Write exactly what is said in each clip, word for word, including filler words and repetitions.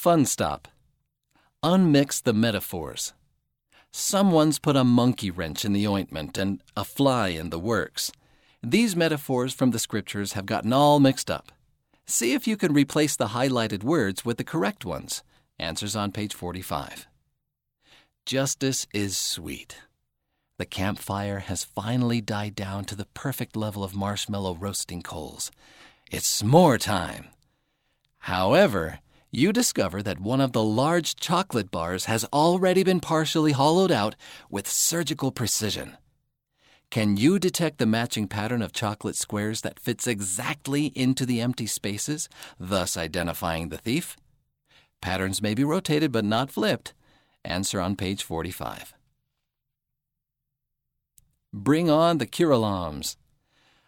Fun stop. Unmix the metaphors. Someone's put a monkey wrench in the ointment and a fly in the works. These metaphors from the scriptures have gotten all mixed up. See if you can replace the highlighted words with the correct ones. Answers on page forty-five. Justice is sweet. The campfire has finally died down to the perfect level of marshmallow roasting coals. It's s'more time. However, you discover that one of the large chocolate bars has already been partially hollowed out with surgical precision. Can you detect the matching pattern of chocolate squares that fits exactly into the empty spaces, thus identifying the thief? Patterns may be rotated but not flipped. Answer on page forty-five. Bring on the Kirilams.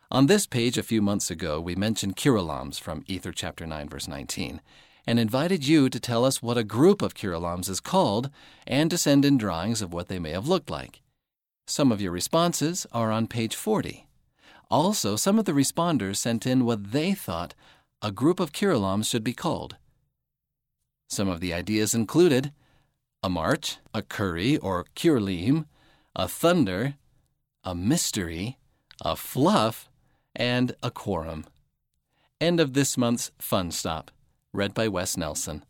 On this page a few months ago, we mentioned Kirilams from Ether chapter nine, verse nineteen, and invited you to tell us what a group of Cureloms is called and to send in drawings of what they may have looked like. Some of your responses are on page forty. Also, some of the responders sent in what they thought a group of Cureloms should be called. Some of the ideas included a march, a curry or curelim, a thunder, a mystery, a fluff, and a quorum. End of this month's Fun Stop. Read by Wes Nelson.